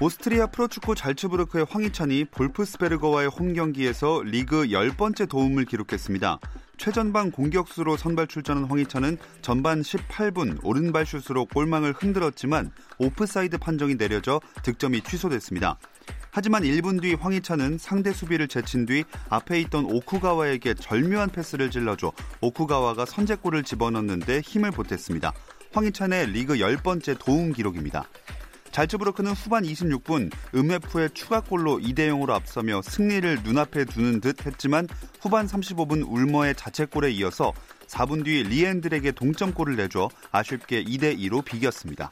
오스트리아 프로축구 잘츠부르크의 황희찬이 볼프스베르거와의 홈경기에서 리그 10번째 도움을 기록했습니다. 최전방 공격수로 선발 출전한 황희찬은 전반 18분 오른발 슛으로 골망을 흔들었지만 오프사이드 판정이 내려져 득점이 취소됐습니다. 하지만 1분 뒤 황희찬은 상대 수비를 제친 뒤 앞에 있던 오쿠가와에게 절묘한 패스를 질러줘 오쿠가와가 선제골을 집어넣는데 힘을 보탰습니다. 황희찬의 리그 10번째 도움 기록입니다. 잘츠부르크는 후반 26분 음에프의 추가골로 2-0으로 앞서며 승리를 눈앞에 두는 듯 했지만 후반 35분 울머의 자책골에 이어서 4분 뒤 리앤들에게 동점골을 내줘 아쉽게 2-2로 비겼습니다.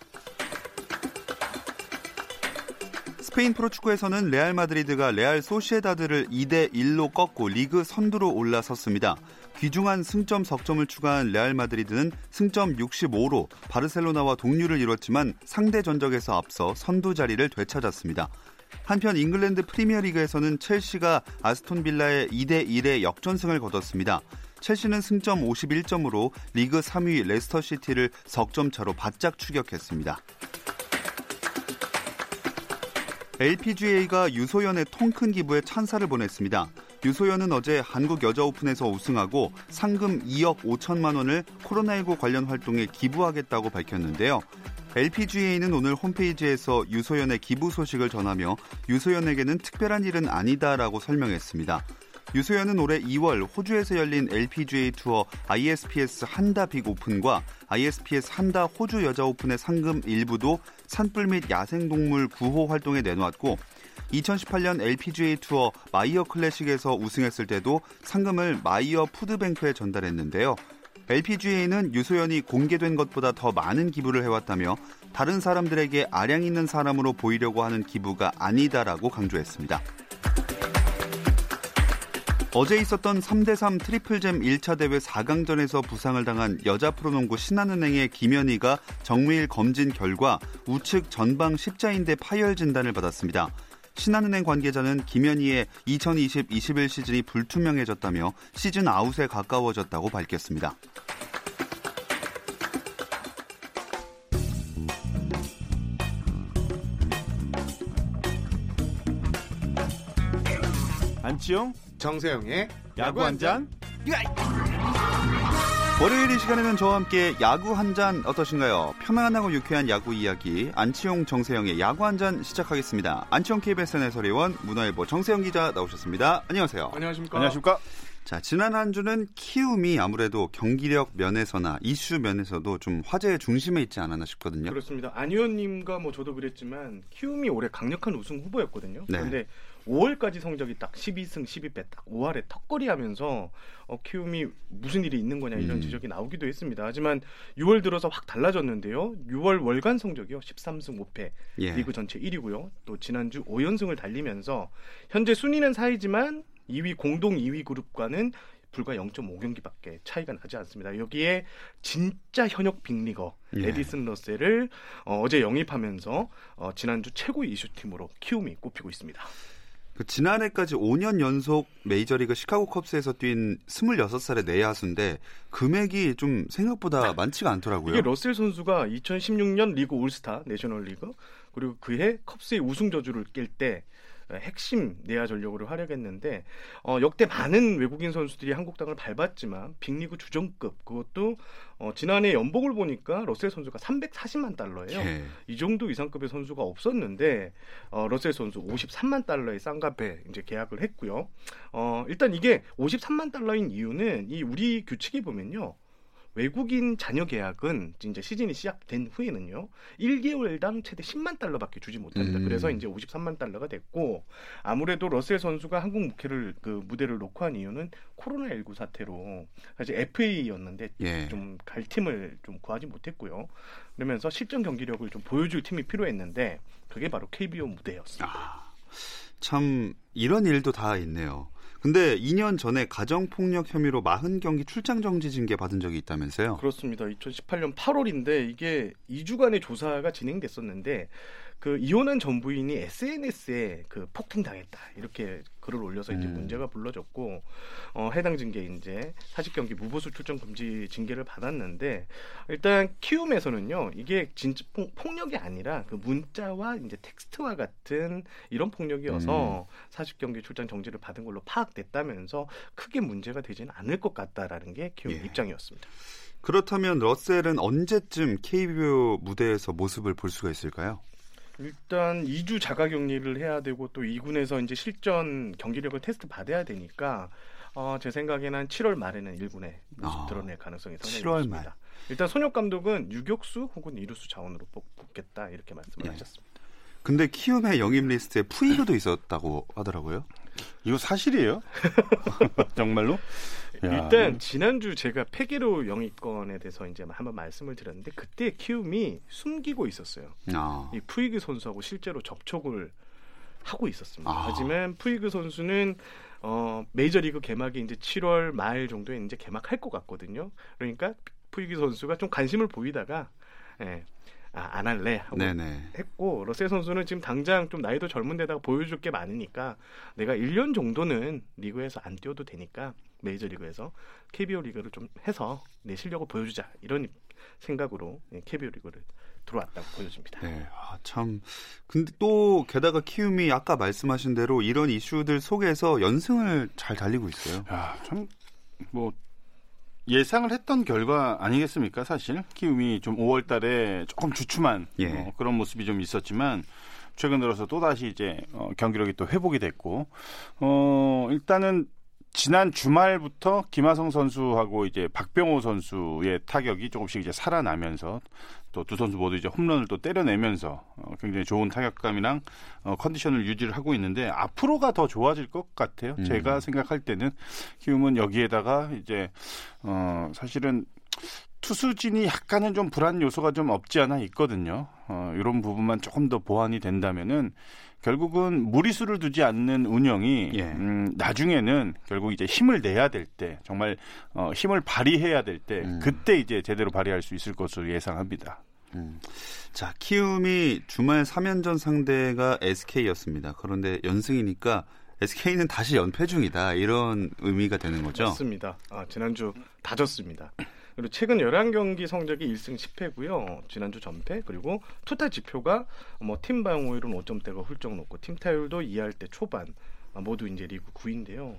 스페인 프로축구에서는 레알 마드리드가 레알 소시에다드를 2-1로 꺾고 리그 선두로 올라섰습니다. 귀중한 승점 석점을 추가한 레알 마드리드는 승점 65로 바르셀로나와 동률을 이뤘지만 상대 전적에서 앞서 선두 자리를 되찾았습니다. 한편 잉글랜드 프리미어리그에서는 첼시가 아스톤빌라의 2-1의 역전승을 거뒀습니다. 첼시는 승점 51점으로 리그 3위 레스터시티를 석점차로 바짝 추격했습니다. LPGA가 유소연의 통큰 기부에 찬사를 보냈습니다. 유소연은 어제 한국여자오픈에서 우승하고 상금 2억 5천만 원을 코로나19 관련 활동에 기부하겠다고 밝혔는데요. LPGA는 오늘 홈페이지에서 유소연의 기부 소식을 전하며 유소연에게는 특별한 일은 아니다라고 설명했습니다. 유소연은 올해 2월 호주에서 열린 LPGA 투어 ISPS 한다 빅 오픈과 ISPS 한다 호주 여자 오픈의 상금 일부도 산불 및 야생동물 구호 활동에 내놓았고 2018년 LPGA 투어 마이어 클래식에서 우승했을 때도 상금을 마이어 푸드뱅크에 전달했는데요. LPGA는 유소연이 공개된 것보다 더 많은 기부를 해왔다며 다른 사람들에게 아량 있는 사람으로 보이려고 하는 기부가 아니다라고 강조했습니다. 어제 있었던 3대3 트리플잼 1차 대회 4강전에서 부상을 당한 여자 프로농구 신한은행의 김연희가 정밀 검진 결과 우측 전방 십자인대 파열 진단을 받았습니다. 신한은행 관계자는 김연희의 2020-21 시즌이 불투명해졌다며 시즌 아웃에 가까워졌다고 밝혔습니다. 안치용, 정세영의 야구 한잔. 월요일 이 시간에는 저와 함께 야구 한잔 어떠신가요? 편안하고 유쾌한 야구 이야기 안치용, 정세영의 야구 한잔 시작하겠습니다. 안치용 KBS 해설위원, 문화일보 정세영 기자 나오셨습니다. 안녕하세요. 안녕하십니까? 자, 지난 한 주는 키움이 아무래도 경기력 면에서나 이슈 면에서도 좀 화제의 중심에 있지 않았나 싶거든요. 그렇습니다. 안 의원님과 뭐 저도 그랬지만 키움이 올해 강력한 우승 후보였거든요. 네. 그런데 5월까지 성적이 딱 12승 12패 딱 5할에 턱걸이하면서 키움이 무슨 일이 있는 거냐 이런 지적이 나오기도 했습니다. 하지만 6월 들어서 확 달라졌는데요. 6월 월간 성적이요 13승 5패 리그 전체 1위고요. 또 지난주 5연승을 달리면서 현재 순위는 4위지만 2위 공동 2위 그룹과는 불과 0.5경기밖에 차이가 나지 않습니다. 여기에 진짜 현역 빅리거 에디슨 러셀을 어제 영입하면서 지난주 최고의 이슈팀으로 키움이 꼽히고 있습니다. 그 지난해까지 5년 연속 메이저리그 시카고 컵스에서 뛴 26살의 내야수인데 금액이 좀 생각보다 많지가 않더라고요. 이게 러셀 선수가 2016년 리그 올스타 내셔널리그 그리고 그해 컵스의 우승 저주를 깰 때 핵심 내야 전력으로 활약했는데 역대 많은 외국인 선수들이 한국 땅을 밟았지만 빅리그 주전급 그것도 지난해 연봉을 보니까 러셀 선수가 340만 달러예요. 이 정도 이상급의 선수가 없었는데 러셀 선수 53만 달러의 쌍값에 이제 계약을 했고요. 일단 이게 53만 달러인 이유는 이 우리 규칙에 보면요. 외국인 자녀 계약은 이제 시즌이 시작된 후에는요, 1개월당 최대 10만 달러밖에 주지 못합니다. 그래서 이제 53만 달러가 됐고, 아무래도 러셀 선수가 한국 무대를 놓고 한 이유는 코로나19 사태로 사실 FA였는데 예. 좀 갈 팀을 좀 구하지 못했고요. 그러면서 실전 경기력을 좀 보여줄 팀이 필요했는데 그게 바로 KBO 무대였습니다. 아, 참 이런 일도 다 있네요. 근데 2년 전에 가정폭력 혐의로 40경기 출장정지 징계 받은 적이 있다면서요? 그렇습니다. 2018년 8월인데 이게 2주간의 조사가 진행됐었는데 그 이혼한 전 부인이 SNS에 그 폭행당했다 이렇게 글을 올려서 이제 문제가 불러졌고 해당 징계 이제 40경기 무보수 출전 금지 징계를 받았는데 일단 키움에서는요 이게 진짜 폭력이 아니라 그 문자와 이제 텍스트와 같은 이런 폭력이어서 40경기 출전 정지를 받은 걸로 파악됐다면서 크게 문제가 되지는 않을 것 같다라는 게 키움 예. 입장이었습니다. 그렇다면 러셀은 언제쯤 KBO 무대에서 모습을 볼 수가 있을까요? 일단 2주 자가격리를 해야 되고 또 2군에서 이제 실전 경기력을 테스트 받아야 되니까 제 생각에는 한 7월 말에는 1군에 모습 드러낼 가능성이 상당히 높습니다. 7월 말. 일단 손혁 감독은 유격수 혹은 이루수 자원으로 뽑겠다 이렇게 말씀을 예. 하셨습니다. 근데 키움의 영입 리스트에 푸이그도 있었다고 하더라고요. 이거 사실이에요? 정말로? 일단 지난주 제가 폐기로 영입권에 대해서 이제 한번 말씀을 드렸는데 그때 키움이 숨기고 있었어요. 이 푸이그 선수하고 실제로 접촉을 하고 있었습니다. 하지만 푸이그 선수는 메이저리그 개막이 이제 7월 말 정도에 이제 개막할 것 같거든요. 그러니까 푸이그 선수가 좀 관심을 보이다가 안 할래 하고 네네. 했고 러셀 선수는 지금 당장 좀 나이도 젊은 데다가 보여줄 게 많으니까 내가 1년 정도는 리그에서 안 뛰어도 되니까 메이저리그에서 KBO 리그를 좀 해서 내 실력을 보여주자 이런 생각으로 KBO 리그를 들어왔다고 보여집니다. 네, 참. 근데 또 게다가 키움이 아까 말씀하신 대로 이런 이슈들 속에서 연승을 잘 달리고 있어요. 참 뭐 예상을 했던 결과 아니겠습니까? 사실 키움이 좀 5월 달에 조금 주춤한 예. 그런 모습이 좀 있었지만 최근 들어서 또다시 이제 경기력이 또 회복이 됐고 일단은 지난 주말부터 김하성 선수하고 이제 박병호 선수의 타격이 조금씩 이제 살아나면서 또 두 선수 모두 이제 홈런을 또 때려내면서 굉장히 좋은 타격감이랑 컨디션을 유지를 하고 있는데 앞으로가 더 좋아질 것 같아요. 제가 생각할 때는 키움은 여기에다가 이제 사실은 투수진이 약간은 좀 불안 요소가 좀 없지 않아 있거든요. 이런 부분만 조금 더 보완이 된다면은 결국은 무리수를 두지 않는 운영이 예. 나중에는 결국 이제 힘을 내야 될 때 정말 힘을 발휘해야 될 때 그때 이제 제대로 발휘할 수 있을 것으로 예상합니다. 자, 키움이 주말 3연전 상대가 SK였습니다. 그런데 연승이니까 SK는 다시 연패 중이다 이런 의미가 되는 거죠? 맞습니다. 지난주 다 졌습니다. 그리고 최근 11경기 성적이 1승 10패고요. 지난주 전패 그리고 투타 지표가 팀 방어율은 5점대가 훌쩍 높고 팀 타율도 2할 때 초반 모두 이제 리그 9인데요.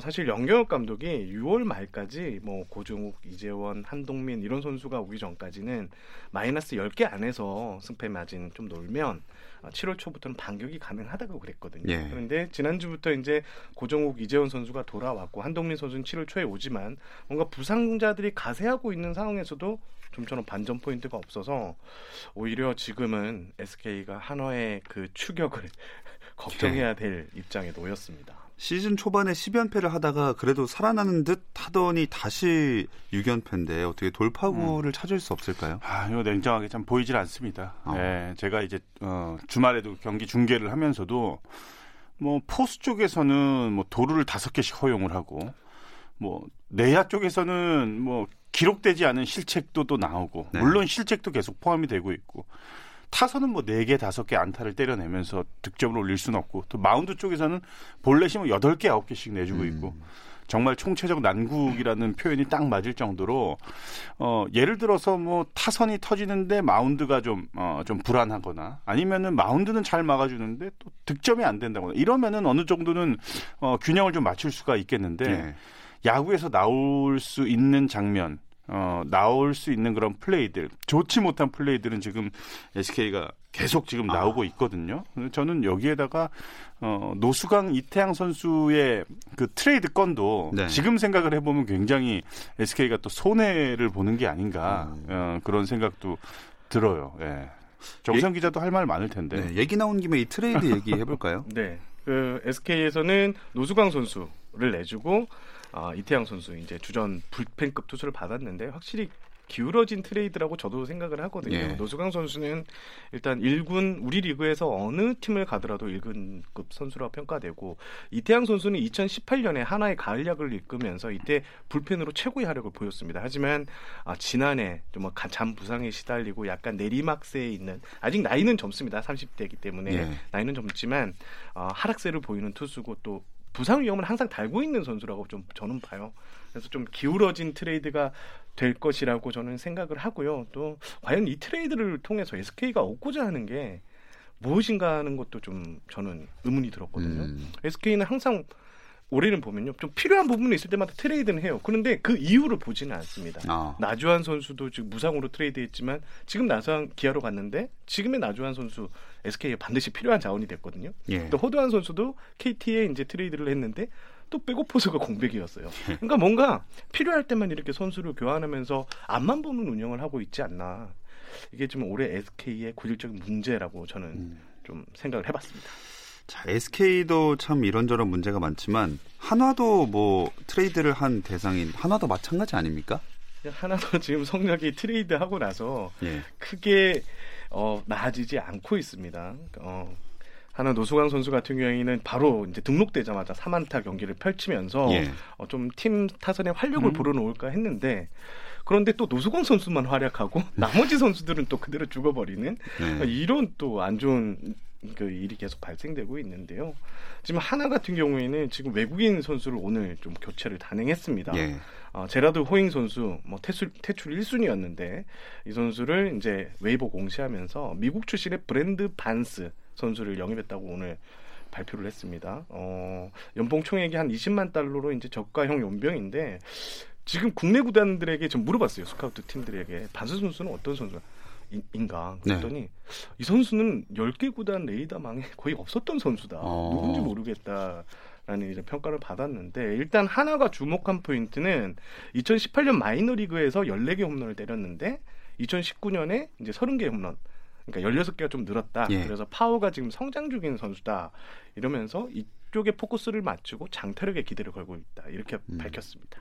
사실 영경엽 감독이 6월 말까지 고종욱, 이재원, 한동민 이런 선수가 오기 전까지는 마이너스 10개 안에서 승패 마진 좀 놀면 7월 초부터는 반격이 가능하다고 그랬거든요. 예. 그런데 지난주부터 이제 고종욱, 이재원 선수가 돌아왔고 한동민 선수는 7월 초에 오지만 뭔가 부상자들이 가세하고 있는 상황에서도 좀처럼 반전 포인트가 없어서 오히려 지금은 SK가 한화의 그 추격을 걱정해야 될 입장에 놓였습니다. 시즌 초반에 10연패를 하다가 그래도 살아나는 듯 하더니 다시 6연패인데 어떻게 돌파구를 찾을 수 없을까요? 이거 냉정하게 참 보이질 않습니다. 네, 제가 이제 주말에도 경기 중계를 하면서도 포수 쪽에서는 도루를 5개씩 허용을 하고 내야 쪽에서는 기록되지 않은 실책도 또 나오고 네. 물론 실책도 계속 포함이 되고 있고 타선은 4개, 5개 안타를 때려내면서 득점을 올릴 수는 없고 또 마운드 쪽에서는 볼넷이 8개, 9개씩 내주고 있고 정말 총체적 난국이라는 표현이 딱 맞을 정도로 예를 들어서 타선이 터지는데 마운드가 좀 불안하거나 아니면은 마운드는 잘 막아주는데 또 득점이 안 된다거나 이러면은 어느 정도는 균형을 좀 맞출 수가 있겠는데 네. 야구에서 나올 수 있는 장면 나올 수 있는 그런 플레이들, 좋지 못한 플레이들은 지금 SK가 계속 지금 나오고 있거든요. 저는 여기에다가 노수강 이태양 선수의 그 트레이드 건도 네. 지금 생각을 해보면 굉장히 SK가 또 손해를 보는 게 아닌가 그런 생각도 들어요. 예. 정상 기자도 할 말 많을 텐데. 네, 얘기 나온 김에 이 트레이드 얘기해볼까요? 네, 그 SK에서는 노수강 선수를 내주고 이태양 선수 이제 주전 불펜급 투수를 받았는데 확실히 기울어진 트레이드라고 저도 생각을 하거든요. 예. 노수강 선수는 일단 1군 우리 리그에서 어느 팀을 가더라도 1군급 선수라 평가되고 이태양 선수는 2018년에 한화의 가을야구를 이끌면서 이때 불펜으로 최고의 활약을 보였습니다. 하지만 지난해 좀 잔 부상에 시달리고 약간 내리막세에 있는 아직 나이는 젊습니다. 30대이기 때문에 예. 나이는 젊지만 하락세를 보이는 투수고 또 부상 위험을 항상 달고 있는 선수라고 좀 저는 봐요. 그래서 좀 기울어진 트레이드가 될 것이라고 저는 생각을 하고요. 또 과연 이 트레이드를 통해서 SK가 얻고자 하는 게 무엇인가 하는 것도 좀 저는 의문이 들었거든요. SK는 항상 올해는 보면요, 좀 필요한 부분이 있을 때마다 트레이드는 해요. 그런데 그 이유를 보지는 않습니다. 나주환 선수도 지금 무상으로 트레이드했지만 지금 나상 기아로 갔는데 지금의 나주환 선수 SK에 반드시 필요한 자원이 됐거든요. 예. 또 호두환 선수도 KT에 이제 트레이드를 했는데 또 백오포수가 공백이었어요. 그러니까 뭔가 필요할 때만 이렇게 선수를 교환하면서 앞만 보는 운영을 하고 있지 않나. 이게 좀 올해 SK의 고질적인 문제라고 저는 좀 생각을 해봤습니다. 자, SK도 참 이런저런 문제가 많지만 한화도 뭐 트레이드를 한 대상인 한화도 마찬가지 아닙니까? 한화도 지금 성적이 트레이드하고 나서 예. 크게 나아지지 않고 있습니다. 한화 노수강 선수 같은 경우에는 바로 이제 등록되자마자 3안타 경기를 펼치면서 예. 좀 팀 타선에 활력을 불어넣을까 했는데 그런데 또 노수강 선수만 활약하고 나머지 선수들은 또 그대로 죽어버리는 예. 이런 또 안 좋은 그 일이 계속 발생되고 있는데요. 지금 한화 같은 경우에는 지금 외국인 선수를 오늘 좀 교체를 단행했습니다. 예. 제라드 호잉 선수 뭐 퇴출 1순위였는데 이 선수를 이제 웨이버 공시하면서 미국 출신의 브랜드 반스 선수를 영입했다고 오늘 발표를 했습니다. 연봉 총액이 한 20만 달러로 이제 저가형 용병인데 지금 국내 구단들에게 좀 물어봤어요. 스카우트 팀들에게 반스 선수는 어떤 선수야? 인가 그랬더니 네. 이 선수는 10개 구단 레이더망에 거의 없었던 선수다. 누군지 모르겠다라는 이런 평가를 받았는데 일단 하나가 주목한 포인트는 2018년 마이너리그에서 14개 홈런을 때렸는데 2019년에 이제 30개 홈런 그러니까 16개가 좀 늘었다. 예. 그래서 파워가 지금 성장 중인 선수다. 이러면서 이쪽에 포커스를 맞추고 장타력에 기대를 걸고 있다. 이렇게 밝혔습니다.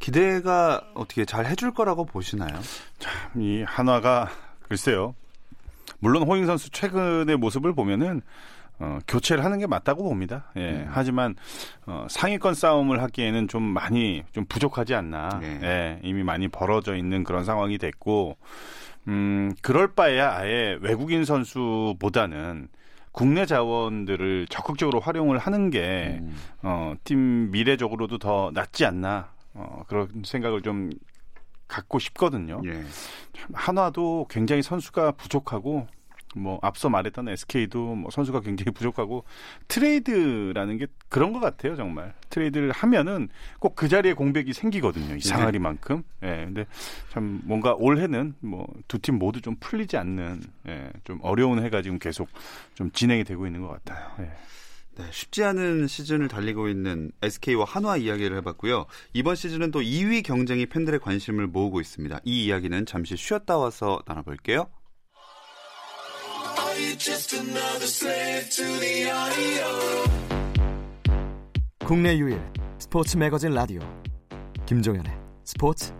기대가 어떻게 잘 해줄 거라고 보시나요? 참, 이 한화가 글쎄요. 물론 호잉 선수 최근의 모습을 보면은 교체를 하는 게 맞다고 봅니다. 예. 하지만 상위권 싸움을 하기에는 좀 많이 좀 부족하지 않나. 네. 예. 이미 많이 벌어져 있는 그런 상황이 됐고, 그럴 바에야 아예 외국인 선수보다는 국내 자원들을 적극적으로 활용을 하는 게 팀 미래적으로도 더 낫지 않나. 그런 생각을 좀 갖고 싶거든요. 예. 한화도 굉장히 선수가 부족하고 뭐 앞서 말했던 SK도 뭐 선수가 굉장히 부족하고 트레이드라는 게 그런 것 같아요. 정말 트레이드를 하면은 꼭 그 자리에 공백이 생기거든요. 이 상아리만큼. 예. 근데 참 뭔가 올해는 뭐 두 팀 모두 좀 풀리지 않는 예. 좀 어려운 해가 지금 계속 좀 진행이 되고 있는 것 같아요. 예. 네, 쉽지 않은 시즌을 달리고 있는 SK와 한화 이야기를 해봤고요. 이번 시즌은 또 2위 경쟁이 팬들의 관심을 모으고 있습니다. 이 이야기는 잠시 쉬었다 와서 나눠볼게요. 국내 유일 스포츠 매거진 라디오 김종현의 스포츠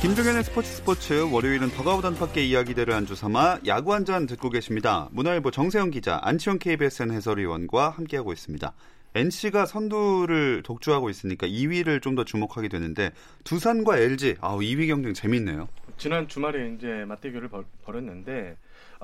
김종현의 스포츠 월요일은 더가우 단팎의 이야기들을 안주삼아 야구 한잔 듣고 계십니다. 문화일보 정세영 기자, 안치용 KBSN 해설위원과 함께하고 있습니다. NC가 선두를 독주하고 있으니까 2위를 좀 더 주목하게 되는데 두산과 LG, 2위 경쟁 재밌네요. 지난 주말에 이제 맞대결을 벌였는데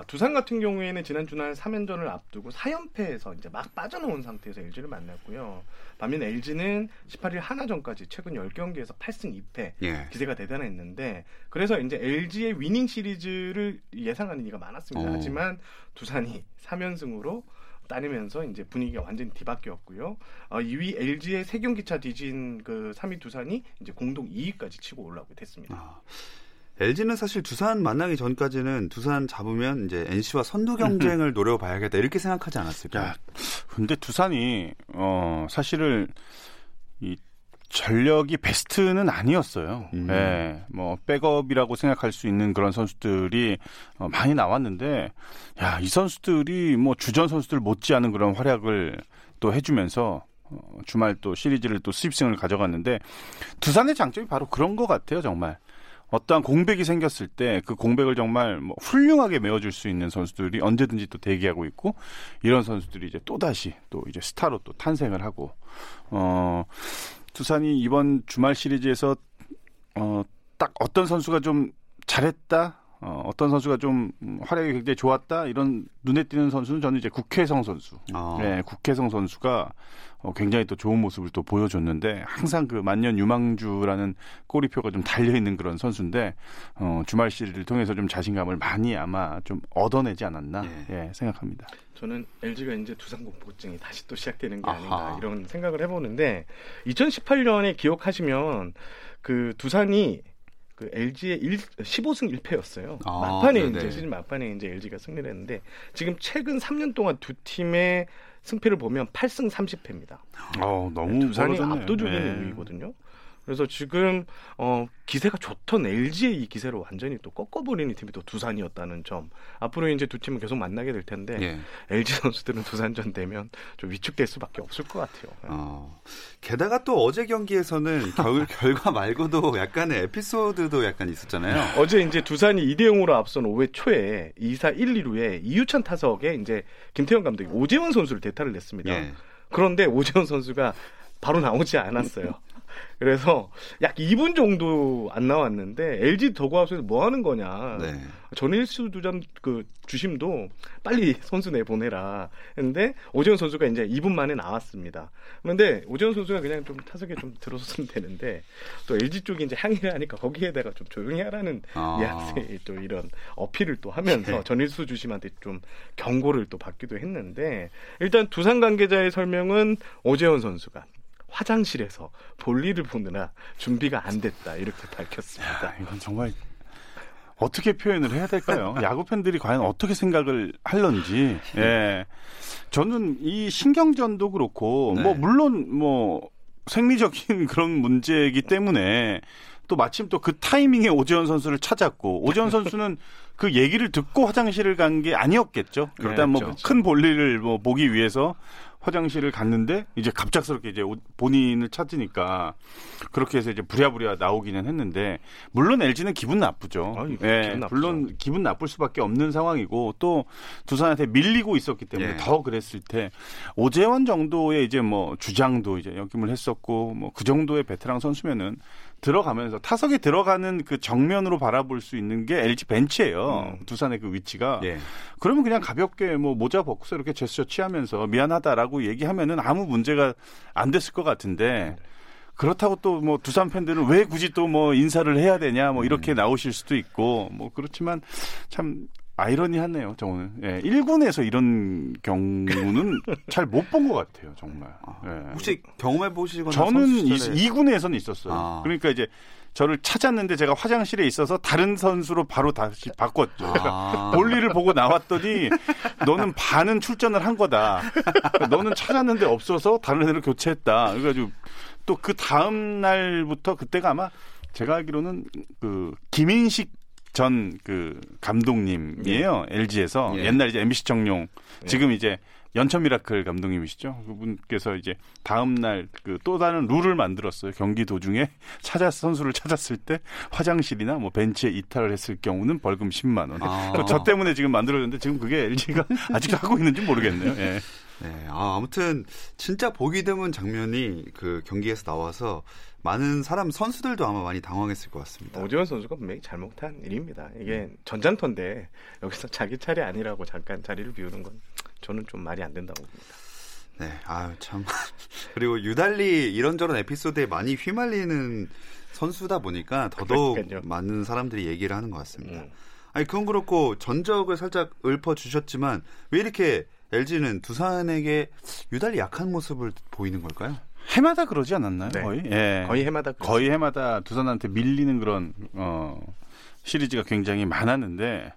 두산 같은 경우에는 지난 주말 3연전을 앞두고 4연패에서 이제 막 빠져나온 상태에서 LG를 만났고요. 반면 LG는 18일 한화전까지 최근 10경기에서 8승 2패 예. 기세가 대단했는데 그래서 이제 LG의 위닝 시리즈를 예상하는 이가 많았습니다. 하지만 두산이 3연승으로 따르면서 이제 분위기가 완전히 뒤바뀌었고요. 2위 LG의 3경기 차 뒤진 그 3위 두산이 이제 공동 2위까지 치고 올라오게 됐습니다. 아. LG는 사실 두산 만나기 전까지는 두산 잡으면 이제 NC와 선두 경쟁을 노려봐야겠다 이렇게 생각하지 않았을까요? 근데 두산이 사실을 이 전력이 베스트는 아니었어요. 예, 뭐 백업이라고 생각할 수 있는 그런 선수들이 많이 나왔는데, 야, 이 선수들이 뭐 주전 선수들 못지않은 그런 활약을 또 해주면서. 주말 또 시리즈를 또 수입승을 가져갔는데 두산의 장점이 바로 그런 것 같아요, 정말. 어떠한 공백이 생겼을 때 그 공백을 정말 뭐 훌륭하게 메워줄 수 있는 선수들이 언제든지 또 대기하고 있고, 이런 선수들이 이제 또다시 또 이제 스타로 또 탄생을 하고, 두산이 이번 주말 시리즈에서 딱 어떤 선수가 좀 잘했다, 어떤 선수가 좀 활약이 굉장히 좋았다, 이런 눈에 띄는 선수는 저는 이제 국회성 선수, 네, 국회성 선수가 굉장히 또 좋은 모습을 또 보여줬는데, 항상 그 만년 유망주라는 꼬리표가 좀 달려있는 그런 선수인데, 주말 시리즈를 통해서 좀 자신감을 많이 아마 좀 얻어내지 않았나, 예, 생각합니다. 저는 LG가 이제 두산 공포증이 다시 또 시작되는 게 아닌가, 아하, 이런 생각을 해보는데, 2018년에 기억하시면 그 두산이 그 LG의 15승 1패였어요. 막판에 이제 시즌 막판에 이제 LG가 승리를 했는데, 지금 최근 3년 동안 두 팀의 승패를 보면 8승 30패입니다. 너무 두산이 압도적인 우위거든요. 그래서 지금 기세가 좋던 LG의 이 기세로 완전히 또 꺾어버리는 팀이 또 두산이었다는 점. 앞으로 이제 두 팀은 계속 만나게 될 텐데, LG 선수들은 두산전 되면 좀 위축될 수밖에 없을 것 같아요. 게다가 또 어제 경기에서는 결과 말고도 약간의 에피소드도 약간 있었잖아요. 어제 이제 두산이 2-0으로 앞선 5회 초에 2사 1, 2루에 이유찬 타석에 이제 김태형 감독이 오재원 선수를 대타를 냈습니다. 그런데 오재원 선수가 바로 나오지 않았어요. 그래서 약 2분 정도 안 나왔는데 LG 더그아웃에서 뭐 하는 거냐. 전일수 두점 그 주심도 빨리 선수 내보내라 했는데, 오재원 선수가 이제 2분 만에 나왔습니다. 그런데 오재원 선수가 그냥 좀 타석에 좀 들어섰으면 되는데, 또 LG 쪽이 이제 항의를 하니까 거기에다가 좀 조용히 하라는 뉘앙스의 또 이런 어필을 또 하면서 전일수 주심한테 좀 경고를 또 받기도 했는데, 일단 두산 관계자의 설명은 오재원 선수가 화장실에서 볼일을 보느라 준비가 안 됐다, 이렇게 밝혔습니다. 야, 이건 정말 어떻게 표현을 해야 될까요? 야구 팬들이 과연 어떻게 생각을 할런지. 예, 저는 이 신경전도 그렇고, 뭐 물론 뭐 생리적인 그런 문제이기 때문에, 또 마침 또 그 타이밍에 오재원 선수를 찾았고, 오재원 선수는 그 얘기를 듣고 화장실을 간 게 아니었겠죠. 일단 뭐 큰 볼일을 뭐 보기 위해서 화장실을 갔는데, 이제 갑작스럽게 이제 본인을 찾으니까 그렇게 해서 이제 부랴부랴 나오기는 했는데, 물론 LG는 기분 나쁘죠. 물론 기분 나쁠 수밖에 없는 상황이고, 또 두산한테 밀리고 있었기 때문에 더 그랬을 때, 오재원 정도의 이제 뭐 주장도 이제 역임을 했었고, 뭐 그 정도의 베테랑 선수면은 들어가면서 타석에 들어가는 그 정면으로 바라볼 수 있는 게 LG 벤치예요. 두산의 그 위치가. 그러면 그냥 가볍게 뭐 모자 벗고서 이렇게 제스처 취하면서 미안하다라고 얘기하면은 아무 문제가 안 됐을 것 같은데, 그렇다고 또 뭐 두산 팬들은 왜 굳이 또 뭐 인사를 해야 되냐 뭐 이렇게 나오실 수도 있고, 뭐 그렇지만 참 아이러니하네요, 저는. 1군에서 이런 경우는 잘 못 본 것 같아요, 정말. 혹시 경험해 보시거나? 저는 2군에서는 있었어요. 그러니까 이제 저를 찾았는데 제가 화장실에 있어서 다른 선수로 바로 다시 바꿨죠. 볼일을 보고 나왔더니 너는 반은 출전을 한 거다. 그러니까 너는 찾았는데 없어서 다른 애를 교체했다. 그래가지고 또 그 다음 날부터, 그때가 아마 제가 알기로는 그 김인식 전 그 감독님이에요. LG에서 옛날 이제 MBC 청룡, 지금 이제 연천 미라클 감독님이시죠. 그분께서 이제 다음 날 그 또 다른 룰을 만들었어요. 경기 도중에 선수를 찾았을 때 화장실이나 뭐 벤치에 이탈을 했을 경우는 벌금 10만 원. 저 때문에 지금 만들어졌는데, 지금 그게 LG가 아직도 하고 있는지 모르겠네요. 아무튼 진짜 보기 드문 장면이 그 경기에서 나와서 많은 선수들도 아마 많이 당황했을 것 같습니다. 오재원 선수가 분명히 잘못한 일입니다. 이게 전장터인데 여기서 자기 차례 아니라고 잠깐 자리를 비우는 건 저는 좀 말이 안 된다고 봅니다. 참. 그리고 유달리 이런저런 에피소드에 많이 휘말리는 선수다 보니까 더더욱 많은 사람들이 얘기를 하는 것 같습니다. 아니, 그건 그렇고 전적을 살짝 읊어주셨지만 왜 이렇게 LG는 두산에게 유달리 약한 모습을 보이는 걸까요? 해마다 그러지 않았나요? 네. 거의? 예. 거의 해마다 두산한테 밀리는 그런 시리즈가 굉장히 많았는데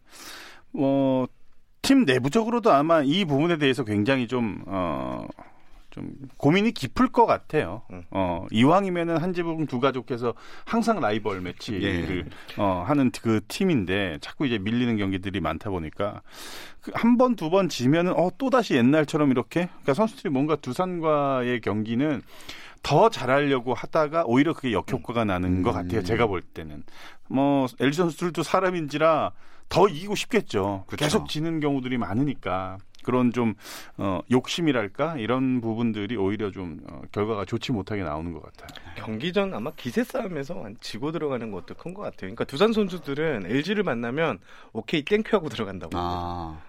팀 내부적으로도 아마 이 부분에 대해서 굉장히 좀 고민이 깊을 것 같아요. 이왕이면은 한 지붕 두 가족해서 항상 라이벌 매치를 하는 그 팀인데 자꾸 이제 밀리는 경기들이 많다 보니까 한 번, 두 번 지면은 또다시 옛날처럼 이렇게 그러니까 선수들이 뭔가 두산과의 경기는 더 잘하려고 하다가 오히려 그게 역효과가 나는 것 같아요. 제가 볼 때는 LG 선수들도 사람인지라 더 이기고 싶겠죠. 그쵸. 계속 지는 경우들이 많으니까. 그런 좀 욕심이랄까 이런 부분들이 오히려 좀 결과가 좋지 못하게 나오는 것 같아요. 경기 전 아마 기세 싸움에서 지고 들어가는 것도 큰 것 같아요. 그러니까 두산 선수들은 LG를 만나면 오케이 땡큐하고 들어간다고.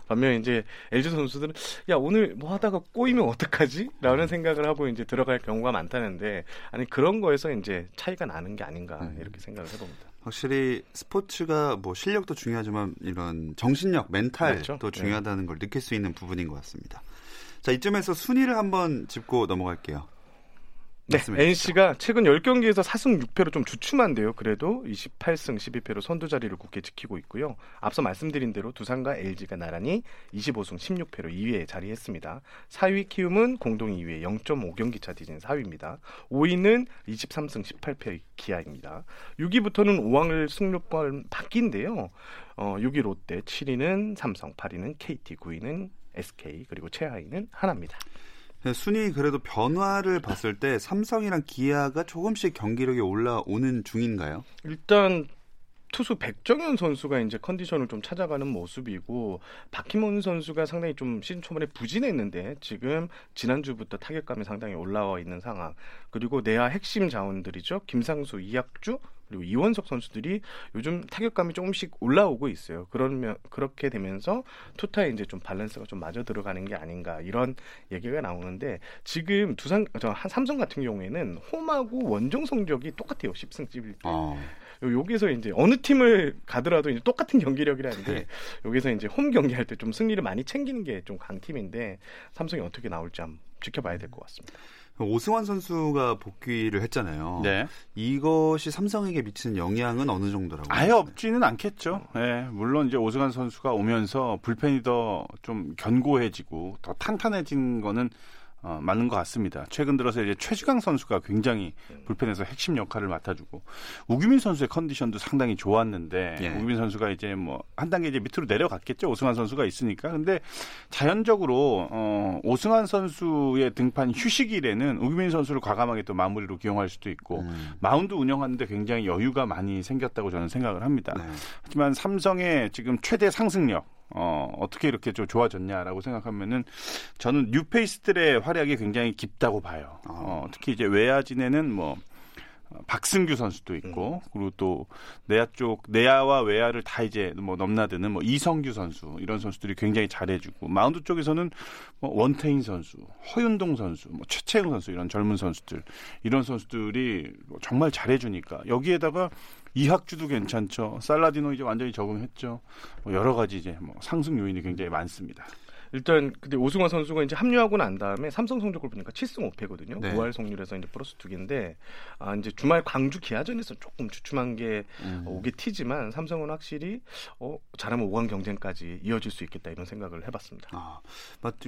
반면 이제 LG 선수들은 야 오늘 뭐 하다가 꼬이면 어떡하지? 라는 생각을 하고 이제 들어갈 경우가 많다는데 아니 그런 거에서 이제 차이가 나는 게 아닌가 이렇게 생각을 해봅니다. 확실히 스포츠가 뭐 실력도 중요하지만 이런 정신력, 멘탈도 그렇죠? 중요하다는 걸 느낄 수 있는 부분인 것 같습니다. 자, 이쯤에서 순위를 한번 짚고 넘어갈게요. 네, NC가 최근 10경기에서 4승 6패로 좀 주춤한데요. 그래도 28승 12패로 선두자리를 굳게 지키고 있고요. 앞서 말씀드린 대로 두산과 LG가 나란히 25승 16패로 2위에 자리했습니다. 4위 키움은 공동 2위에 0.5경기 차 뒤진 4위입니다. 5위는 23승 18패 기아입니다. 6위부터는 5왕을 승률권 바뀐데요. 6위 롯데, 7위는 삼성, 8위는 KT, 9위는 SK, 그리고 최하위는 하나입니다. 순위 그래도 변화를 봤을 때 삼성이랑 기아가 조금씩 경기력이 올라오는 중인가요? 일단 투수 백정현 선수가 이제 컨디션을 좀 찾아가는 모습이고 박희문 선수가 상당히 좀 시즌 초반에 부진했는데 지금 지난주부터 타격감이 상당히 올라와 있는 상황. 그리고 내야 핵심 자원들이죠. 김상수, 이학주 그리고 이원석 선수들이 요즘 타격감이 조금씩 올라오고 있어요. 그러면 그렇게 되면서 투타에 이제 좀 밸런스가 좀 맞아 들어가는 게 아닌가 이런 얘기가 나오는데 지금 삼성 같은 경우에는 홈하고 원정 성적이 똑같아요. 10승 11패. 여기서 이제 어느 팀을 가더라도 이제 똑같은 경기력이라는데 여기서 이제 홈 경기할 때 좀 승리를 많이 챙기는 게 좀 강팀인데 삼성이 어떻게 나올지 한번 지켜봐야 될 것 같습니다. 오승환 선수가 복귀를 했잖아요. 네. 이것이 삼성에게 미치는 영향은 어느 정도라고? 아예 없지는 않겠죠. 네, 물론 이제 오승환 선수가 오면서 불펜이 더 좀 견고해지고 더 탄탄해진 거는 맞는 것 같습니다. 최근 들어서 이제 최지강 선수가 굉장히 불펜에서 핵심 역할을 맡아주고 우규민 선수의 컨디션도 상당히 좋았는데 우규민 선수가 이제 뭐 한 단계 이제 밑으로 내려갔겠죠. 오승환 선수가 있으니까. 근데 자연적으로 오승환 선수의 등판 휴식일에는 우규민 선수를 과감하게 또 마무리로 기용할 수도 있고 마운드 운영하는데 굉장히 여유가 많이 생겼다고 저는 생각을 합니다. 네. 하지만 삼성의 지금 최대 상승력 어떻게 이렇게 좀 좋아졌냐라고 생각하면은 저는 뉴페이스들의 활약이 굉장히 깊다고 봐요. 특히 이제 외야진에는 뭐 박승규 선수도 있고 그리고 또 내야와 외야를 다 이제 뭐 넘나드는 뭐 이성규 선수 이런 선수들이 굉장히 잘해주고 마운드 쪽에서는 뭐 원태인 선수, 허윤동 선수, 뭐 최채영 선수 이런 젊은 선수들 이런 선수들이 정말 잘해주니까 여기에다가 이학주도 괜찮죠. 살라디노 이제 완전히 적응했죠. 뭐 여러 가지 이제 뭐 상승 요인이 굉장히 많습니다. 일단 근데 오승환 선수가 이제 합류하고 난 다음에 삼성 성적을 보니까 7승 5패거든요. 5할 성률에서 이제 플러스 2개인데 이제 주말 광주 기아전에서 조금 주춤한 게 오게 튀지만 삼성은 확실히 잘하면 5강 경쟁까지 이어질 수 있겠다 이런 생각을 해봤습니다.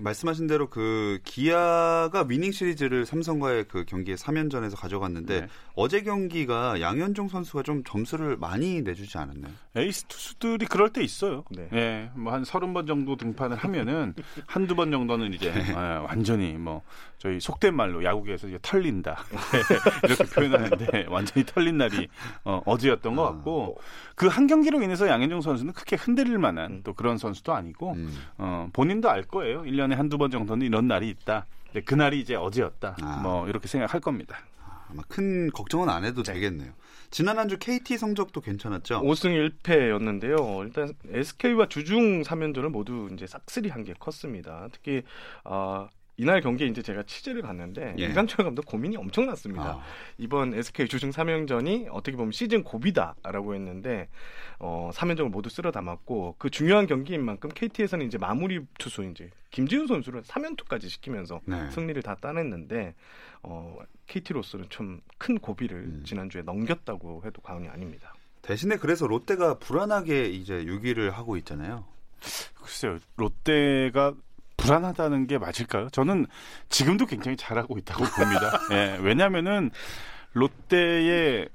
말씀하신 대로 그 기아가 위닝 시리즈를 삼성과의 그 경기의 3연전에서 가져갔는데 어제 경기가 양현종 선수가 좀 점수를 많이 내주지 않았나요? 에이스 투수들이 그럴 때 있어요. 네, 뭐 한 30번 정도 등판을 하면은 한두 번 정도는 이제 완전히 뭐 저희 속된 말로 야구계에서 이제 털린다 이렇게 표현하는데 완전히 털린 날이 어제였던 것 같고 그 한 경기로 인해서 양현종 선수는 크게 흔들릴 만한 또 그런 선수도 아니고 본인도 알 거예요. 1년에 한두 번 정도는 이런 날이 있다. 근데 그날이 이제 어제였다. 뭐 이렇게 생각할 겁니다. 아마 큰 걱정은 안 해도 되겠네요. 지난 한주 KT 성적도 괜찮았죠? 5승 1패였는데요. 일단 SK와 주중 3연전을 모두 이제 싹쓸이한 게 컸습니다. 특히 이날 경기에 이제 제가 취재를 갔는데 예. 이강철 감독 고민이 엄청났습니다. 아. 이번 SK 주중 3연전이 어떻게 보면 시즌 고비다라고 했는데 3연전을 모두 쓸어 담았고 그 중요한 경기인 만큼 KT에서는 이제 마무리 투수 이제 김지훈 선수를 3연투까지 시키면서 네. 승리를 다 따냈는데 KT로서는 좀 큰 고비를 지난주에 넘겼다고 해도 과언이 아닙니다. 대신에 그래서 롯데가 불안하게 이제 6위를 하고 있잖아요. 글쎄요. 롯데가 불안하다는 게 맞을까요? 저는 지금도 굉장히 잘하고 있다고 봅니다. 예, 왜냐하면은 롯데의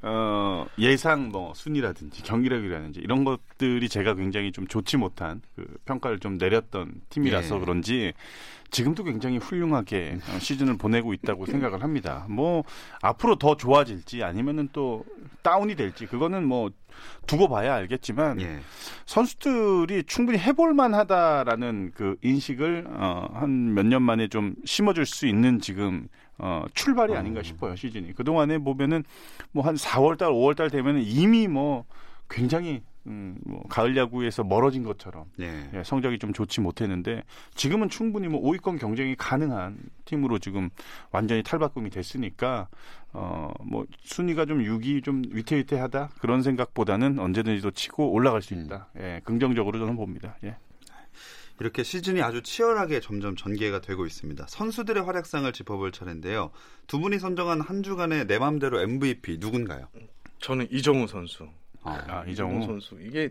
예상 뭐 순위라든지 경기력이라든지 이런 것들이 제가 굉장히 좀 좋지 못한 그 평가를 좀 내렸던 팀이라서 예. 그런지 지금도 굉장히 훌륭하게 시즌을 보내고 있다고 생각을 합니다. 뭐 앞으로 더 좋아질지 아니면은 또 다운이 될지 그거는 뭐 두고 봐야 알겠지만 예. 선수들이 충분히 해볼 만하다라는 그 인식을 한 몇 년 만에 좀 심어줄 수 있는 지금 출발이 아닌가 싶어요 시즌이. 그 동안에 보면은 뭐 한 4월달, 5월달 되면은 이미 뭐 굉장히 뭐 가을 야구에서 멀어진 것처럼 네. 예, 성적이 좀 좋지 못했는데 지금은 충분히 뭐 5위권 경쟁이 가능한 팀으로 지금 완전히 탈바꿈이 됐으니까 뭐 순위가 좀 6위 좀 위태위태하다 그런 생각보다는 언제든지 또 치고 올라갈 수 있다. 예, 긍정적으로 저는 봅니다. 예. 이렇게 시즌이 아주 치열하게 점점 전개가 되고 있습니다. 선수들의 활약상을 짚어볼 차례인데요. 두 분이 선정한 한 주간의 내 맘대로 MVP 누군가요? 저는 이정우 선수. 이정우 선수. 이게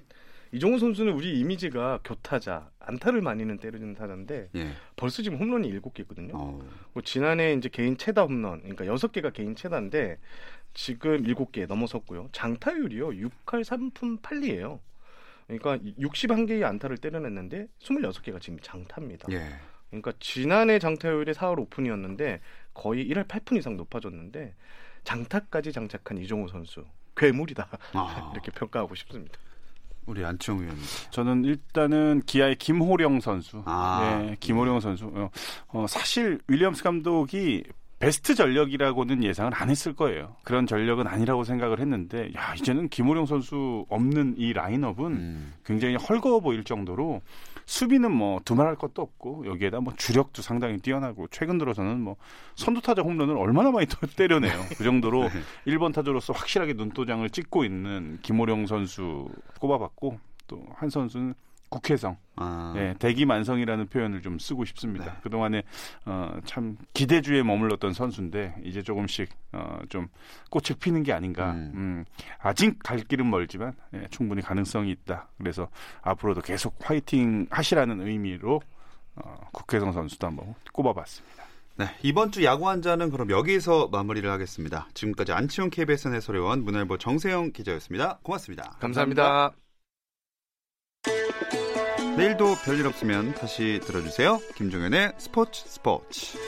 이정우 선수는 우리 이미지가 교타자, 안타를 많이는 때려주는 타자인데 예. 벌써 지금 홈런이 7개거든요. 뭐 지난해 이제 개인 최다 홈런, 그러니까 6개가 개인 최다인데 지금 7개 넘어섰고요. 장타율이요. 6할 3푼 8리예요. 그러니까 61개의 안타를 때려냈는데 26개가 지금 장타입니다. 예. 그러니까 지난해 장타율이 4할 5푼이었는데 거의 1할 8푼 이상 높아졌는데 장타까지 장착한 이종우 선수. 괴물이다. 이렇게 평가하고 싶습니다. 우리 안치용 위원님. 저는 일단은 기아의 김호령 선수. 네, 김호령 선수. 사실 윌리엄스 감독이 베스트 전력이라고는 예상을 안 했을 거예요. 그런 전력은 아니라고 생각을 했는데 야 이제는 김호령 선수 없는 이 라인업은 굉장히 헐거워 보일 정도로 수비는 뭐 두말할 것도 없고 여기에다 뭐 주력도 상당히 뛰어나고 최근 들어서는 뭐 선두타자 홈런을 얼마나 많이 때려내요. 그 정도로 1번 타자로서 확실하게 눈도장을 찍고 있는 김호령 선수 꼽아봤고 또 한 선수는 국회성, 네, 대기만성이라는 표현을 좀 쓰고 싶습니다. 네. 그동안에 참 기대주에 머물렀던 선수인데 이제 조금씩 좀 꽃을 피는 게 아닌가. 아직 갈 길은 멀지만 예, 충분히 가능성이 있다. 그래서 앞으로도 계속 화이팅 하시라는 의미로 국회성 선수도 한번 꼽아봤습니다. 네, 이번 주 야구 한잔은 그럼 여기서 마무리를 하겠습니다. 지금까지 안치용 KBSN 해설위원 문화일보 정세영 기자였습니다. 고맙습니다. 감사합니다. 내일도 별일 없으면 다시 들어주세요. 김종현의 스포츠.